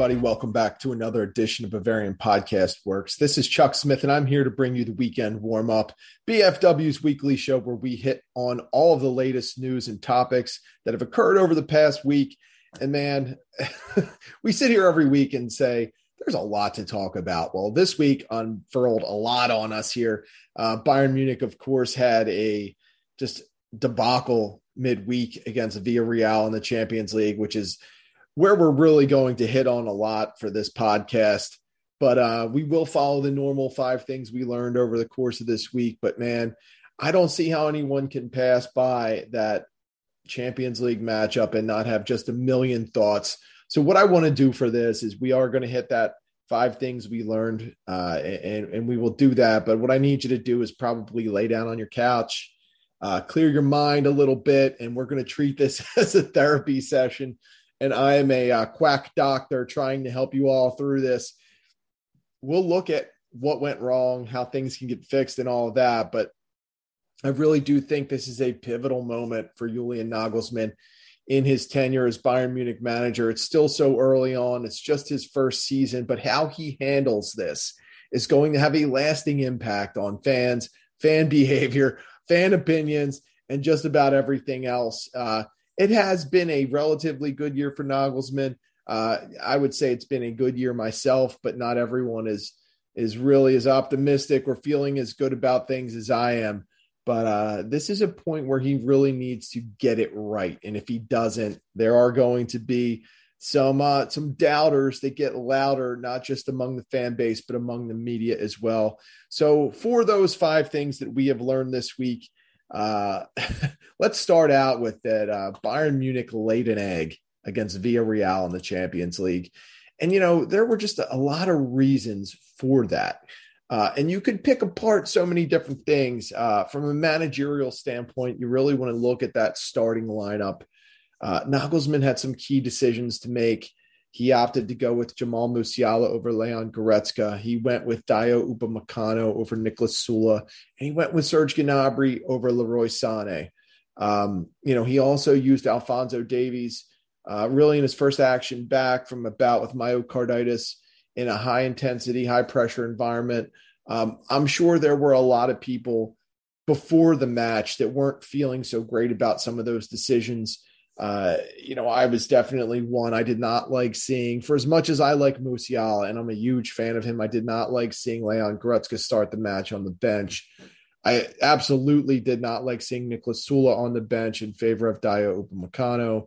everybody. Welcome back to another edition of Bavarian Podcast Works. This is Chuck Smith, and I'm here to bring you the weekend warm-up, BFW's weekly show where we hit on all of the latest news and topics that have occurred over the past week. And man, we sit here every week and say, there's a lot to talk about. Well, this week unfurled a lot on us here. Bayern Munich, of course, had a just debacle midweek against Villarreal in the Champions League, which is where we're really going to hit on a lot for this podcast. But we will follow the normal 5 things we learned over the course of this week. But man, I don't see how anyone can pass by that Champions League matchup and not have just a million thoughts. So what I want to do for this is we are going to hit that 5 things we learned, and we will do that. But what I need you to do is probably lay down on your couch, clear your mind a little bit, and we're going to treat this as a therapy session. And I am a quack doctor trying to help you all through this. We'll look at what went wrong, how things can get fixed and all of that. But I really do think this is a pivotal moment for Julian Nagelsmann in his tenure as Bayern Munich manager. It's still so early on. It's just his first season. But how he handles this is going to have a lasting impact on fans, fan behavior, fan opinions, and just about everything else. It has been a relatively good year for Nagelsmann. I would say it's been a good year myself, but not everyone is really as optimistic or feeling as good about things as I am. But this is a point where he really needs to get it right. And if he doesn't, there are going to be some doubters that get louder, not just among the fan base, but among the media as well. So for those 5 things that we have learned this week, let's start out with that. Bayern Munich laid an egg against Villarreal in the Champions League. And, you know, there were just a lot of reasons for that. And you could pick apart so many different things. From a managerial standpoint, you really want to look at that starting lineup. Nagelsmann had some key decisions to make. He opted to go with Jamal Musiala over Leon Goretzka. He went with Dayot Upamecano over Niklas Süle, and he went with Serge Gnabry over Leroy Sané. He also used Alphonso Davies really in his first action back from a bout with myocarditis in a high-intensity, high-pressure environment. I'm sure there were a lot of people before the match that weren't feeling so great about some of those decisions. I was definitely one. I did not like seeing, for as much as I like Musiala and I'm a huge fan of him, I did not like seeing Leon Goretzka start the match on the bench. I absolutely did not like seeing Niklas Süle on the bench in favor of Dayot Upamecano.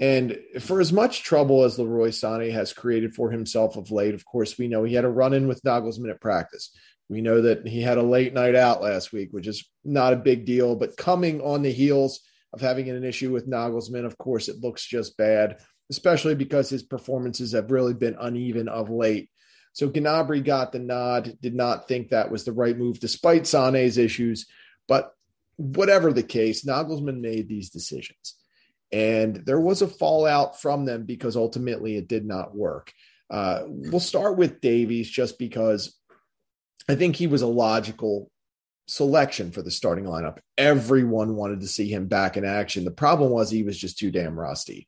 And for as much trouble as Leroy Sané has created for himself of late, of course, we know he had a run-in with Nagelsmann at practice. We know that he had a late night out last week, which is not a big deal, but coming on the heels of having an issue with Nagelsmann, of course, it looks just bad, especially because his performances have really been uneven of late. So Gnabry got the nod, did not think that was the right move, despite Sané's issues. But whatever the case, Nagelsmann made these decisions. And there was a fallout from them because ultimately it did not work. We'll start with Davies just because I think he was a logical selection for the starting lineup. Everyone wanted to see him back in action. The problem was he was just too damn rusty.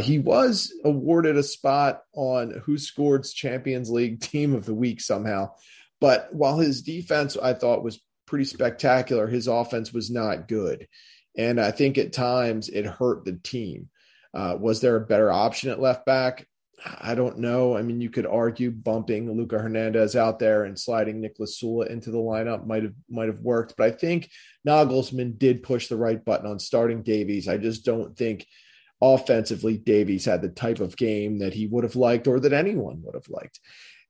He was awarded a spot on Who Scored's Champions League Team of the Week somehow. But while his defense, I thought, was pretty spectacular, his offense was not good. And I think at times it hurt the team. Was there a better option at left back? I don't know. I mean, you could argue bumping Luka Hernandez out there and sliding Niklas Süle into the lineup might have worked, but I think Nagelsmann did push the right button on starting Davies. I just don't think offensively Davies had the type of game that he would have liked or that anyone would have liked.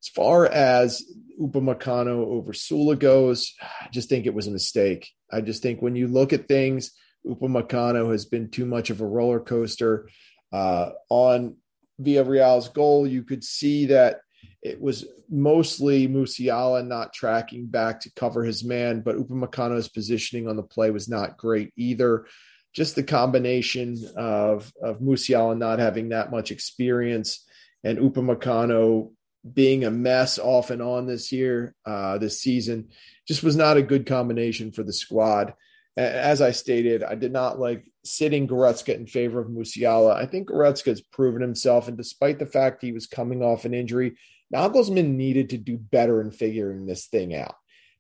As far as Upamecano over Süle goes, I just think it was a mistake. I just think when you look at things, Upamecano has been too much of a roller coaster on Villarreal's goal. You could see that it was mostly Musiala not tracking back to cover his man, but Upamecano's positioning on the play was not great either. Just the combination of Musiala not having that much experience and Upamecano being a mess off and on this season, just was not a good combination for the squad. As I stated, I did not like sitting Goretzka in favor of Musiala. I think Goretzka's proven himself, and despite the fact he was coming off an injury, Nagelsmann needed to do better in figuring this thing out.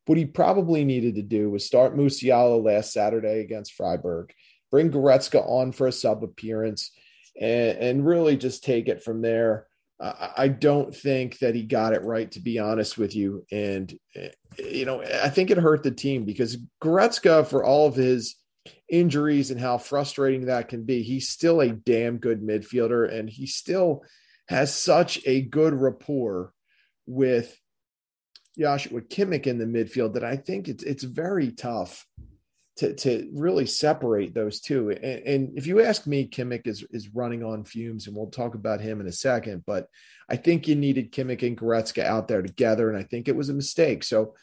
What he probably needed to do was start Musiala last Saturday against Freiburg, bring Goretzka on for a sub appearance, and really just take it from there. I don't think that he got it right, to be honest with you. And, you know, I think it hurt the team because Goretzka, for all of his injuries and how frustrating that can be, he's still a damn good midfielder, and he still has such a good rapport with Joshua Kimmich in the midfield that I think it's very tough to really separate those two. And if you ask me, Kimmich is running on fumes, and we'll talk about him in a second, but I think you needed Kimmich and Goretzka out there together, and I think it was a mistake. So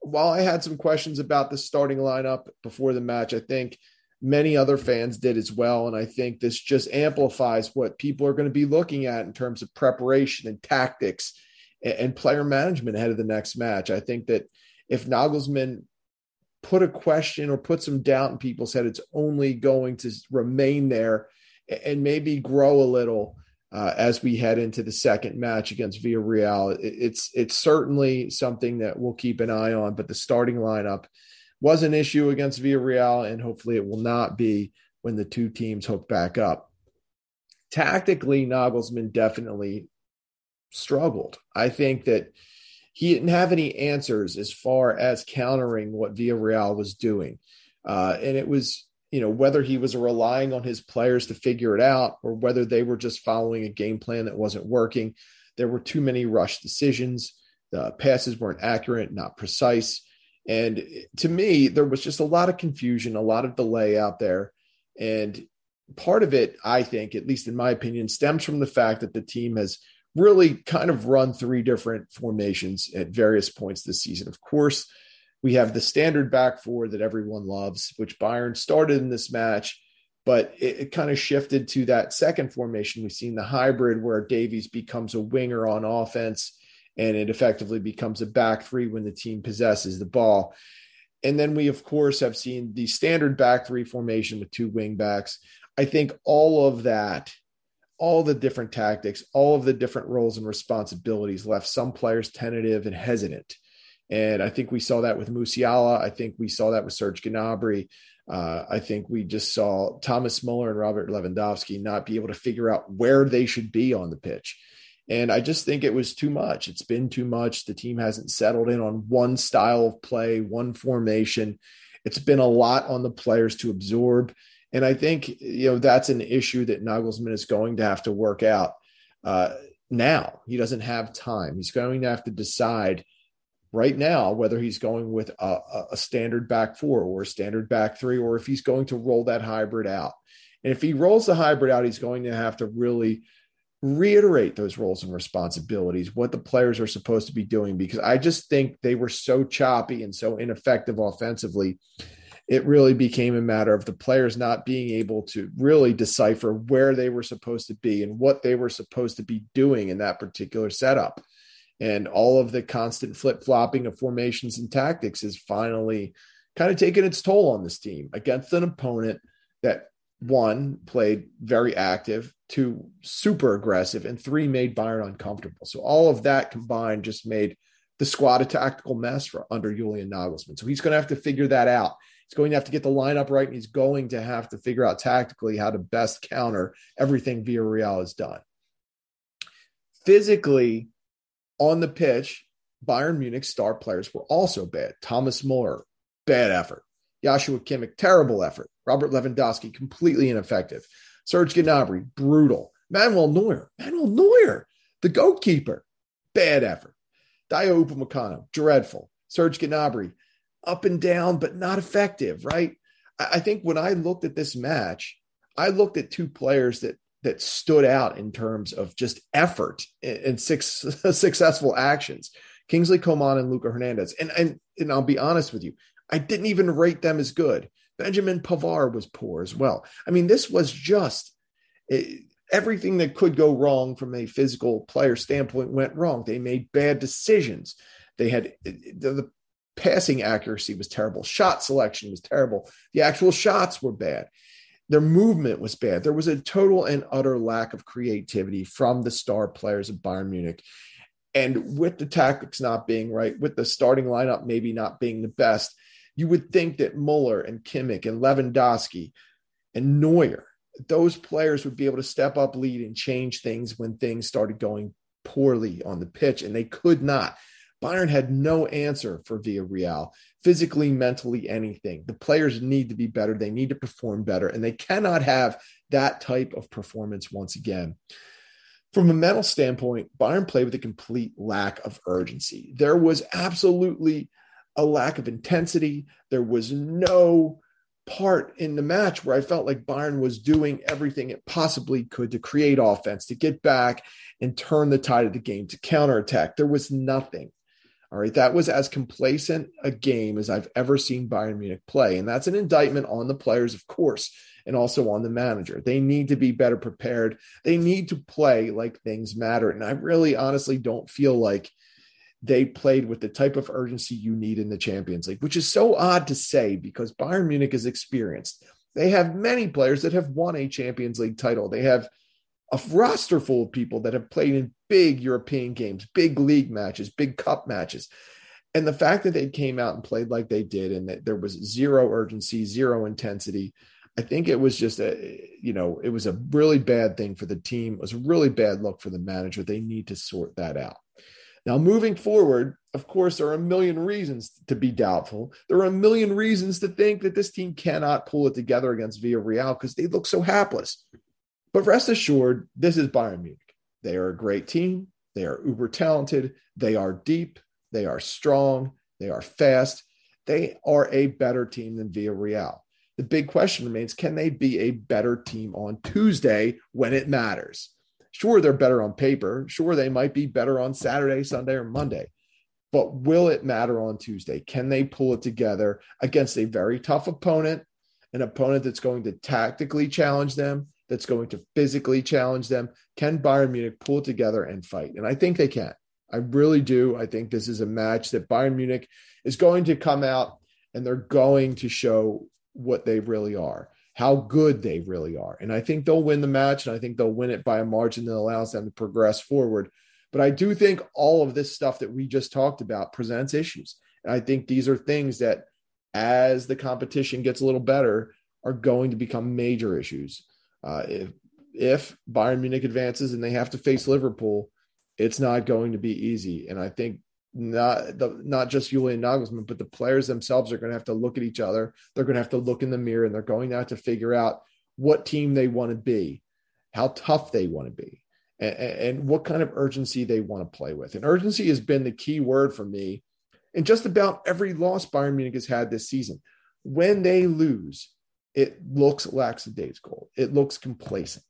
while I had some questions about the starting lineup before the match, I think many other fans did as well. And I think this just amplifies what people are going to be looking at in terms of preparation and tactics and player management ahead of the next match. I think that if Nagelsmann put a question or put some doubt in people's head, it's only going to remain there and maybe grow a little as we head into the second match against Villarreal. It's certainly something that we'll keep an eye on, but the starting lineup was an issue against Villarreal, and hopefully it will not be when the two teams hook back up. Tactically, Nagelsmann definitely struggled. I think that he didn't have any answers as far as countering what Villarreal was doing. And it was, you know, whether he was relying on his players to figure it out or whether they were just following a game plan that wasn't working. There were too many rushed decisions. The passes weren't accurate, not precise. And to me, there was just a lot of confusion, a lot of delay out there. And part of it, I think, at least in my opinion, stems from the fact that the team has really kind of run three different formations at various points this season. Of course, we have the standard back four that everyone loves, which Bayern started in this match, but it kind of shifted to that second formation. We've seen the hybrid where Davies becomes a winger on offense, and it effectively becomes a back three when the team possesses the ball. And then we, of course, have seen the standard back three formation with two wing backs. I think all of that, all the different tactics, all of the different roles and responsibilities left some players tentative and hesitant. And I think we saw that with Musiala. I think we saw that with Serge Gnabry. I think we just saw Thomas Müller and Robert Lewandowski not be able to figure out where they should be on the pitch. And I just think it was too much. It's been too much. The team hasn't settled in on one style of play, one formation. It's been a lot on the players to absorb. And I think, you know, that's an issue that Nagelsmann is going to have to work out now. He doesn't have time. He's going to have to decide right now whether he's going with a standard back four or a standard back three, or if he's going to roll that hybrid out. And if he rolls the hybrid out, he's going to have to really reiterate those roles and responsibilities, what the players are supposed to be doing, because I just think they were so choppy and so ineffective offensively. It really became a matter of the players not being able to really decipher where they were supposed to be and what they were supposed to be doing in that particular setup. And all of the constant flip-flopping of formations and tactics is finally kind of taking its toll on this team against an opponent that, one, played very active, two, super aggressive, and three, made Bayern uncomfortable. So all of that combined just made the squad a tactical mess under Julian Nagelsmann. So he's going to have to figure that out. He's going to have to get the lineup right, and he's going to have to figure out tactically how to best counter everything Villarreal has done. Physically, on the pitch, Bayern Munich's star players were also bad. Thomas Müller, bad effort. Joshua Kimmich, terrible effort. Robert Lewandowski, completely ineffective. Serge Gnabry, brutal. Manuel Neuer, the goalkeeper, bad effort. Dayot Upamecano, dreadful. Serge Gnabry, up and down, but not effective, right? I think when I looked at this match, I looked at two players that stood out in terms of just effort and six successful actions, Kingsley Coman and Lucas Hernandez. And I'll be honest with you, I didn't even rate them as good. Benjamin Pavard was poor as well. I mean, this was just everything that could go wrong from a physical player standpoint went wrong. They made bad decisions. They had the Passing accuracy was terrible. Shot selection was terrible. The actual shots were bad. Their movement was bad. There was a total and utter lack of creativity from the star players of Bayern Munich. And with the tactics not being right, with the starting lineup maybe not being the best, you would think that Müller and Kimmich and Lewandowski and Neuer, those players would be able to step up, lead, and change things when things started going poorly on the pitch, and they could not. Bayern had no answer for Villarreal, physically, mentally, anything. The players need to be better. They need to perform better, and they cannot have that type of performance once again. From a mental standpoint, Bayern played with a complete lack of urgency. There was absolutely a lack of intensity. There was no part in the match where I felt like Bayern was doing everything it possibly could to create offense, to get back and turn the tide of the game, to counterattack. There was nothing. All right. That was as complacent a game as I've ever seen Bayern Munich play. And that's an indictment on the players, of course, and also on the manager. They need to be better prepared. They need to play like things matter. And I really honestly don't feel like they played with the type of urgency you need in the Champions League, which is so odd to say because Bayern Munich is experienced. They have many players that have won a Champions League title. They have a roster full of people that have played in big European games, big league matches, big cup matches. And the fact that they came out and played like they did and that there was zero urgency, zero intensity, I think it was just it was a really bad thing for the team. It was a really bad look for the manager. They need to sort that out. Now, moving forward, of course, there are a million reasons to be doubtful. There are a million reasons to think that this team cannot pull it together against Villarreal because they look so hapless. But rest assured, this is Bayern Munich. They are a great team. They are uber talented. They are deep. They are strong. They are fast. They are a better team than Villarreal. The big question remains, can they be a better team on Tuesday when it matters? Sure, they're better on paper. Sure, they might be better on Saturday, Sunday, or Monday. But will it matter on Tuesday? Can they pull it together against a very tough opponent, an opponent that's going to tactically challenge them, that's going to physically challenge them? Can Bayern Munich pull it together and fight? And I think they can. I really do. I think this is a match that Bayern Munich is going to come out and they're going to show what they really are, how good they really are. And I think they'll win the match, and I think they'll win it by a margin that allows them to progress forward. But I do think all of this stuff that we just talked about presents issues. And I think these are things that, as the competition gets a little better, are going to become major issues. If Bayern Munich advances and they have to face Liverpool, it's not going to be easy. And I think not just Julian Nagelsmann, but the players themselves are going to have to look at each other. They're going to have to look in the mirror, and they're going to have to figure out what team they want to be, how tough they want to be, and what kind of urgency they want to play with. And urgency has been the key word for me in just about every loss Bayern Munich has had this season. When they lose, it looks lackadaisical. It looks complacent,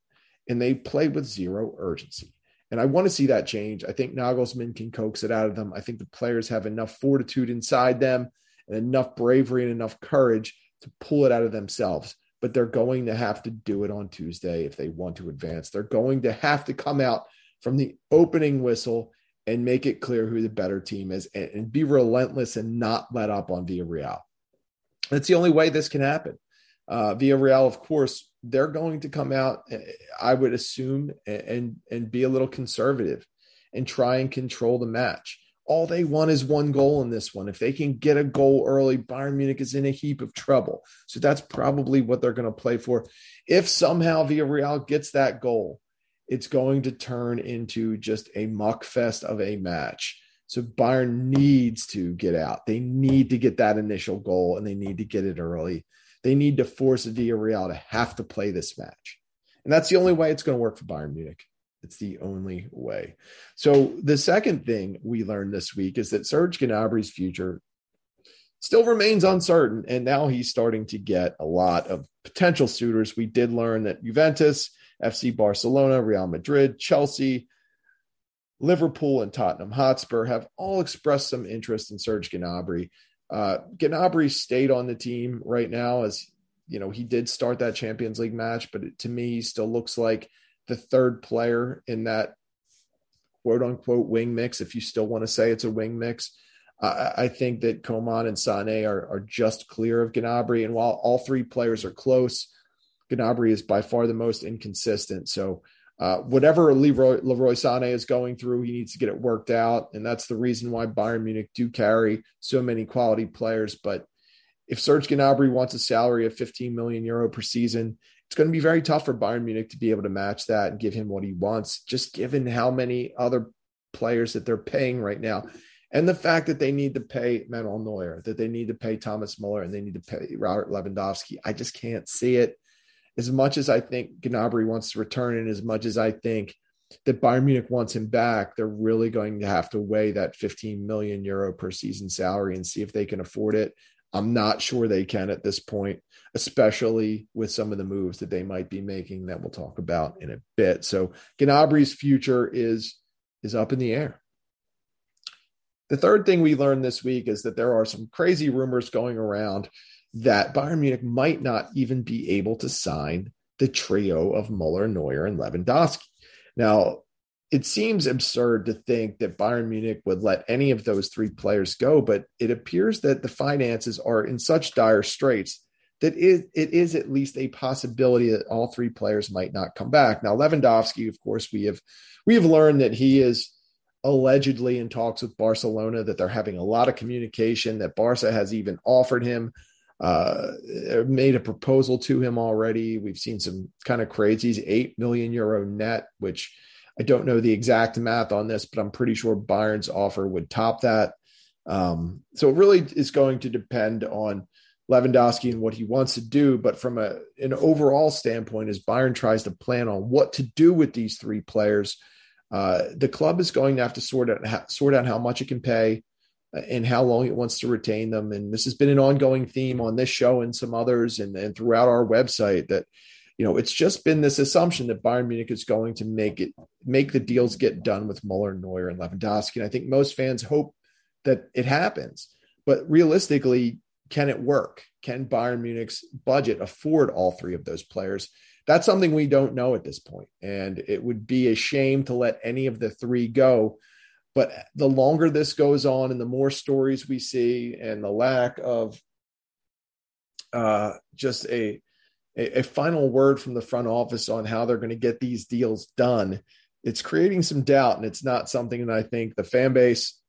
and they play with zero urgency. And I want to see that change. I think Nagelsmann can coax it out of them. I think the players have enough fortitude inside them and enough bravery and enough courage to pull it out of themselves. But they're going to have to do it on Tuesday if they want to advance. They're going to have to come out from the opening whistle and make it clear who the better team is and be relentless and not let up on Villarreal. That's the only way this can happen. Villarreal, of course, they're going to come out, I would assume, and be a little conservative and try and control the match. All they want is one goal in this one. If they can get a goal early, Bayern Munich is in a heap of trouble. So that's probably what they're going to play for. If somehow Villarreal gets that goal, it's going to turn into just a muck fest of a match. So Bayern needs to get out. They need to get that initial goal, and they need to get it early. They need to force Villarreal to have to play this match. And that's the only way it's going to work for Bayern Munich. It's the only way. So the second thing we learned this week is that Serge Gnabry's future still remains uncertain. And now he's starting to get a lot of potential suitors. We did learn that Juventus, FC Barcelona, Real Madrid, Chelsea, Liverpool, and Tottenham Hotspur have all expressed some interest in Serge Gnabry. Gnabry stayed on the team right now, as you know, he did start that Champions League match, but to me, he still looks like the third player in that quote unquote wing mix. If you still want to say it's a wing mix, I think that Coman and Sané are just clear of Gnabry. And while all three players are close, Gnabry is by far the most inconsistent. So whatever Leroy Sané is going through, he needs to get it worked out. And that's the reason why Bayern Munich do carry so many quality players. But if Serge Gnabry wants a salary of 15 million euro per season, it's going to be very tough for Bayern Munich to be able to match that and give him what he wants, just given how many other players that they're paying right now. And the fact that they need to pay Manuel Neuer, that they need to pay Thomas Müller, and they need to pay Robert Lewandowski. I just can't see it. As much as I think Gnabry wants to return and as much as I think that Bayern Munich wants him back, they're really going to have to weigh that 15 million euro per season salary and see if they can afford it. I'm not sure they can at this point, especially with some of the moves that they might be making that we'll talk about in a bit. So Gnabry's future is up in the air. The third thing we learned this week is that there are some crazy rumors going around that Bayern Munich might not even be able to sign the trio of Müller, Neuer, and Lewandowski. Now, it seems absurd to think that Bayern Munich would let any of those three players go, but it appears that the finances are in such dire straits that it is at least a possibility that all three players might not come back. Now, Lewandowski, of course, we have learned that he is allegedly in talks with Barcelona, that they're having a lot of communication, that Barca has even offered him, made a proposal to him already. We've seen some kind of crazies, 8 million euro net, which I don't know the exact math on this, but I'm pretty sure Bayern's offer would top that. So it really is going to depend on Lewandowski and what he wants to do. But from an overall standpoint, as Bayern tries to plan on what to do with these three players, the club is going to have to sort out how much it can pay and how long it wants to retain them. And this has been an ongoing theme on this show and some others and throughout our website that, you know, it's just been this assumption that Bayern Munich is going to make the deals get done with Müller, Neuer, and Lewandowski. And I think most fans hope that it happens. But realistically, can it work? Can Bayern Munich's budget afford all three of those players? That's something we don't know at this point. And it would be a shame to let any of the three go. But the longer this goes on and the more stories we see and the lack of just a final word from the front office on how they're going to get these deals done, it's creating some doubt, and it's not something that I think the fan base,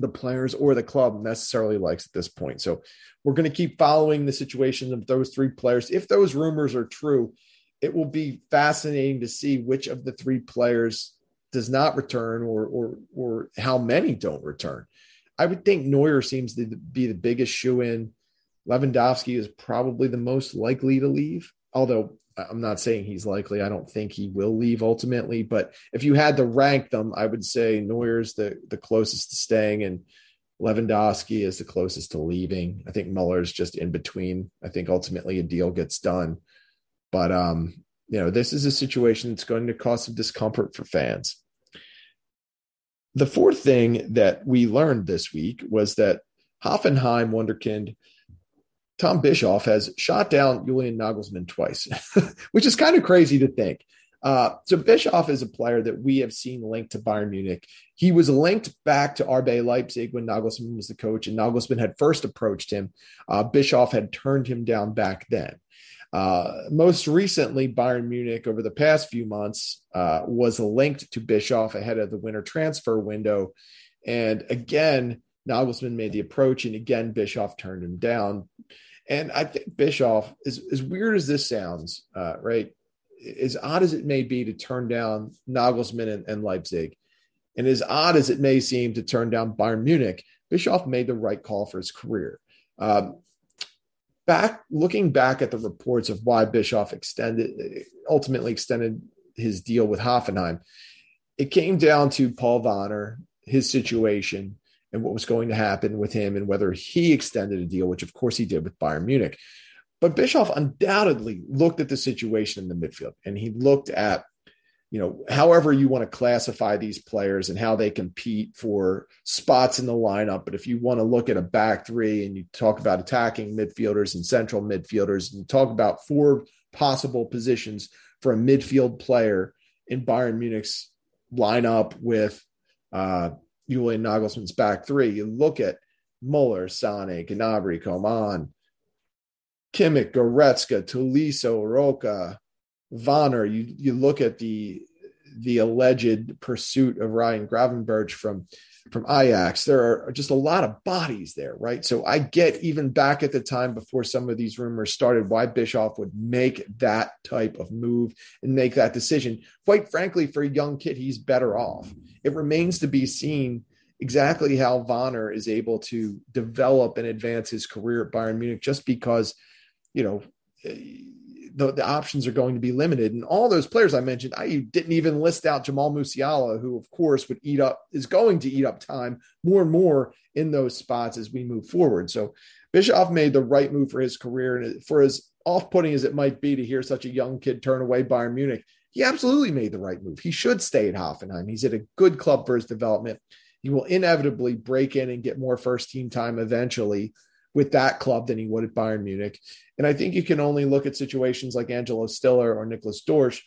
the players, or the club necessarily likes at this point. So we're going to keep following the situation of those three players. If those rumors are true, it will be fascinating to see which of the three players does not return or how many don't return. I would think Neuer seems to be the biggest shoe-in. Lewandowski is probably the most likely to leave, although I'm not saying he's likely. I don't think he will leave ultimately, but if you had to rank them, I would say Neuer's the closest to staying and Lewandowski is the closest to leaving. I think Muller's just in between. I think ultimately a deal gets done, but you know, this is a situation that's going to cause some discomfort for fans. The fourth thing that we learned this week was that Hoffenheim wunderkind Tom Bischoff has shot down Julian Nagelsmann twice, which is kind of crazy to think. So Bischoff is a player that we have seen linked to Bayern Munich. He was linked back to RB Leipzig when Nagelsmann was the coach, and Nagelsmann had first approached him. Bischoff had turned him down back then. Most recently, Bayern Munich over the past few months was linked to Bischoff ahead of the winter transfer window. And again, Nagelsmann made the approach, and again, Bischoff turned him down. And I think Bischoff, as weird as this sounds, right, as odd as it may be to turn down Nagelsmann and Leipzig, and as odd as it may seem to turn down Bayern Munich, Bischoff made the right call for his career. Looking back at the reports of why Bischoff ultimately extended his deal with Hoffenheim, it came down to Paul Wanner, his situation, and what was going to happen with him and whether he extended a deal, which of course he did with Bayern Munich. But Bischoff undoubtedly looked at the situation in the midfield, and he looked at, you know, however you want to classify these players and how they compete for spots in the lineup. But if you want to look at a back three and you talk about attacking midfielders and central midfielders and you talk about four possible positions for a midfield player in Bayern Munich's lineup with Julian Nagelsmann's back three, you look at Müller, Sané, Gnabry, Coman, Kimmich, Goretzka, Tolisso, Roca, Wanner. You look at the alleged pursuit of Ryan Gravenberch from Ajax. There are just a lot of bodies there, right? So I get, even back at the time before some of these rumors started, why Bischoff would make that type of move and make that decision. Quite frankly, for a young kid, he's better off. It remains to be seen exactly how Wanner is able to develop and advance his career at Bayern Munich, just because, you know, the options are going to be limited. And all those players I mentioned, I didn't even list out Jamal Musiala, who of course is going to eat up time more and more in those spots as we move forward. So Bischoff made the right move for his career, and for as off-putting as it might be to hear such a young kid turn away Bayern Munich, he absolutely made the right move. He should stay at Hoffenheim. He's at a good club for his development. He will inevitably break in and get more first team time eventually with that club than he would at Bayern Munich. And I think you can only look at situations like Angelo Stiller or Niklas Dorsch,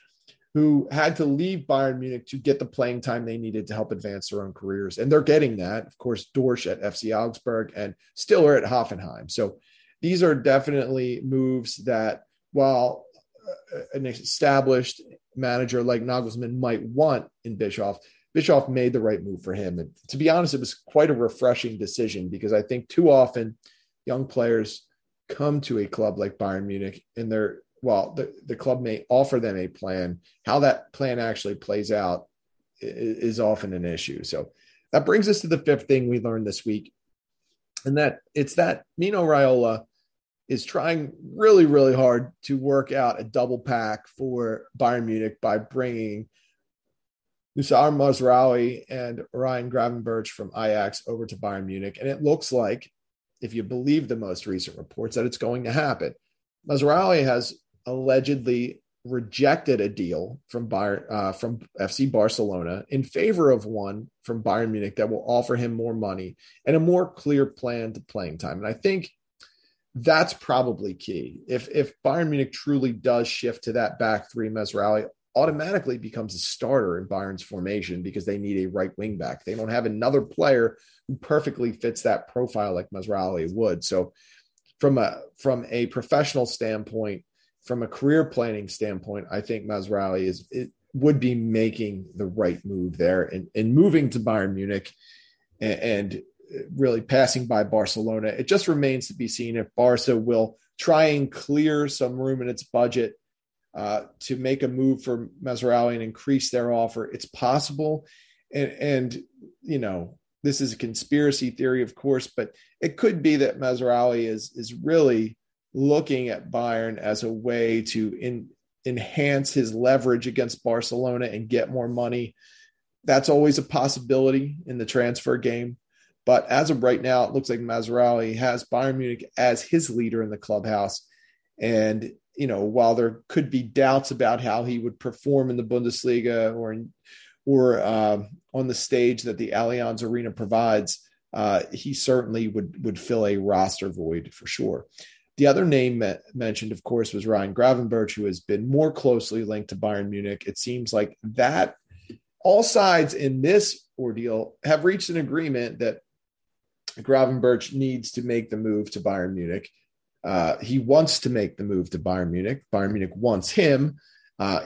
who had to leave Bayern Munich to get the playing time they needed to help advance their own careers. And they're getting that, of course, Dorsch at FC Augsburg and Stiller at Hoffenheim. So these are definitely moves that, while an established manager like Nagelsmann might want in Bischoff made the right move for him. And to be honest, it was quite a refreshing decision, because I think too often young players come to a club like Bayern Munich and the club may offer them a plan. How that plan actually plays out is often an issue. So that brings us to the fifth thing we learned this week. And it's that Mino Raiola is trying really, really hard to work out a double pack for Bayern Munich by bringing Noussair Mazraoui and Ryan Gravenberch from Ajax over to Bayern Munich. And it looks like, if you believe the most recent reports, that it's going to happen. Mazraoui has allegedly rejected a deal from FC Barcelona in favor of one from Bayern Munich that will offer him more money and a more clear plan to playing time. And I think that's probably key. If Bayern Munich truly does shift to that back three, Mazraoui automatically becomes a starter in Bayern's formation because they need a right wing back. They don't have another player who perfectly fits that profile like Mazraoui would. So from a professional standpoint, from a career planning standpoint, I think Mazraoui would be making the right move there and moving to Bayern Munich and really passing by Barcelona. It just remains to be seen if Barca will try and clear some room in its budget to make a move for Mazraoui and increase their offer. It's possible. And, you know, this is a conspiracy theory, of course, but it could be that Mazraoui is really looking at Bayern as a way to enhance his leverage against Barcelona and get more money. That's always a possibility in the transfer game. But as of right now, it looks like Mazraoui has Bayern Munich as his leader in the clubhouse. And, you know, while there could be doubts about how he would perform in the Bundesliga or on the stage that the Allianz Arena provides, he certainly would fill a roster void for sure. The other name mentioned, of course, was Ryan Gravenberch, who has been more closely linked to Bayern Munich. It seems like that all sides in this ordeal have reached an agreement that Gravenberch needs to make the move to Bayern Munich. He wants to make the move to Bayern Munich. Bayern Munich wants him.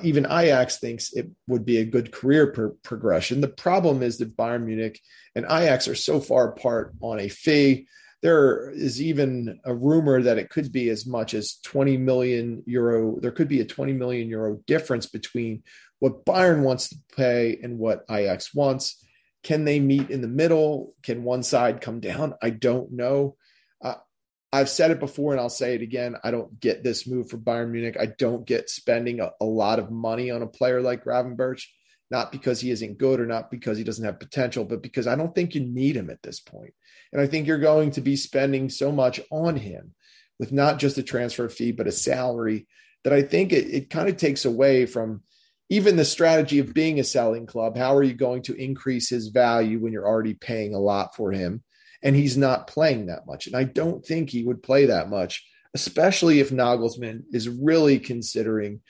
Even Ajax thinks it would be a good career progression. The problem is that Bayern Munich and Ajax are so far apart on a fee. There is even a rumor that it could be as much as 20 million euro. There could be a 20 million euro difference between what Bayern wants to pay and what Ajax wants. Can they meet in the middle? Can one side come down? I don't know. I've said it before and I'll say it again. I don't get this move for Bayern Munich. I don't get spending a lot of money on a player like Gravenberch, not because he isn't good or not because he doesn't have potential, but because I don't think you need him at this point. And I think you're going to be spending so much on him with not just a transfer fee, but a salary, that I think it kind of takes away from even the strategy of being a selling club. How are you going to increase his value when you're already paying a lot for him? And he's not playing that much. And I don't think he would play that much, especially if Nagelsmann is really considering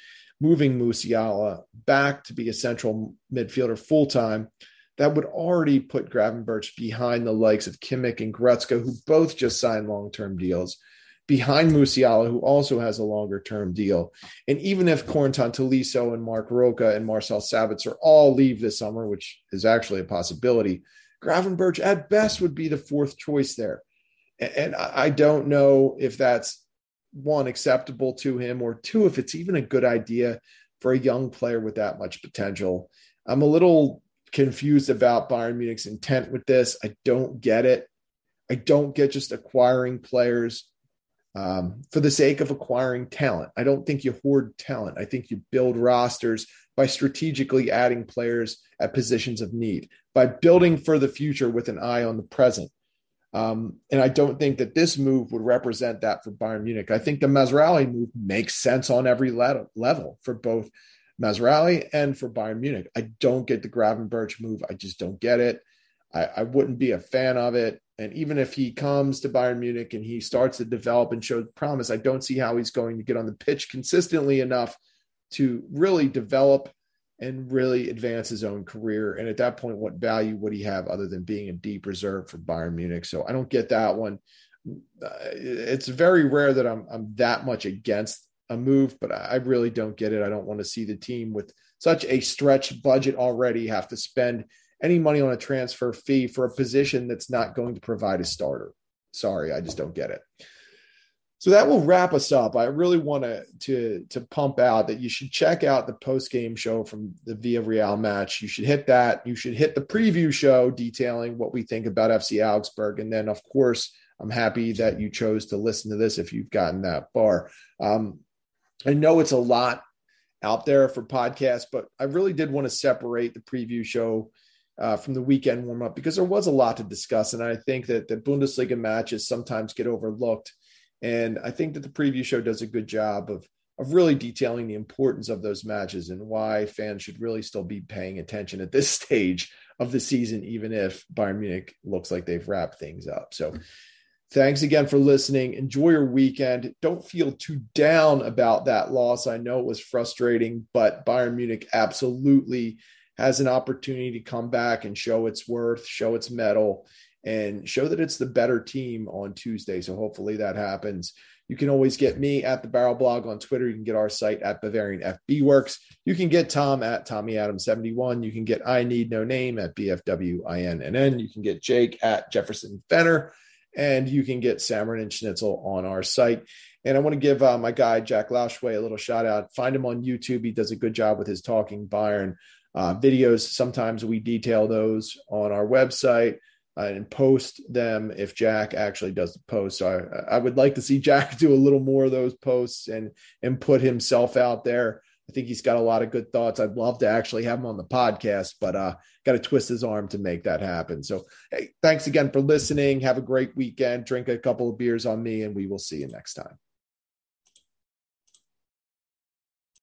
moving Musiala back to be a central midfielder full-time that would already put Gravenberch behind the likes of Kimmich and Goretzka, who both just signed long-term deals, behind Musiala, who also has a longer-term deal. And even if Quentin Tolisso and Marc Roca and Marcel Sabitzer all leave this summer, which is actually a possibility, Gravenberch at best would be the fourth choice there. And I don't know if that's, one, acceptable to him, or two, if it's even a good idea for a young player with that much potential. I'm a little confused about Bayern Munich's intent with this. I don't get it. I don't get just acquiring players for the sake of acquiring talent. I don't think you hoard talent. I think you build rosters by strategically adding players at positions of need, by building for the future with an eye on the present. And I don't think that this move would represent that for Bayern Munich. I think the Mazraoui move makes sense on every level for both Mazraoui and for Bayern Munich. I don't get the Gravenberch move. I just don't get it. I wouldn't be a fan of it. And even if he comes to Bayern Munich and he starts to develop and shows promise, I don't see how he's going to get on the pitch consistently enough to really develop and really advance his own career. And at that point, what value would he have other than being a deep reserve for Bayern Munich? So I don't get that one. It's very rare that I'm that much against a move, but I really don't get it. I don't want to see the team with such a stretched budget already have to spend any money on a transfer fee for a position that's not going to provide a starter. Sorry, I just don't get it. So that will wrap us up. I really want to pump out that you should check out the post-game show from the Villarreal match. You should hit that. You should hit the preview show detailing what we think about FC Augsburg. And then, of course, I'm happy that you chose to listen to this if you've gotten that far. I know it's a lot out there for podcasts, but I really did want to separate the preview show from the weekend warm-up because there was a lot to discuss. And I think that the Bundesliga matches sometimes get overlooked. And I think that the preview show does a good job of really detailing the importance of those matches and why fans should really still be paying attention at this stage of the season, even if Bayern Munich looks like they've wrapped things up. So thanks again for listening. Enjoy your weekend. Don't feel too down about that loss. I know it was frustrating, but Bayern Munich absolutely has an opportunity to come back and show its worth, show its mettle, and show that it's the better team on Tuesday. So hopefully that happens. You can always get me at The Barrel Blog on Twitter. You can get our site at Bavarian FB Works. You can get Tom at TommyAdams71. You can get I Need No Name at BFWINNN. You can get Jake at Jefferson Fenner. And you can get Samarin and Schnitzel on our site. And I want to give my guy, Jack Lauschway, a little shout out. Find him on YouTube. He does a good job with his Talking Bayern videos. Sometimes we detail those on our website and post them if Jack actually does the post. So I would like to see Jack do a little more of those posts and put himself out there. I think he's got a lot of good thoughts. I'd love to actually have him on the podcast, but got to twist his arm to make that happen. So hey, thanks again for listening. Have a great weekend. Drink a couple of beers on me, and we will see you next time.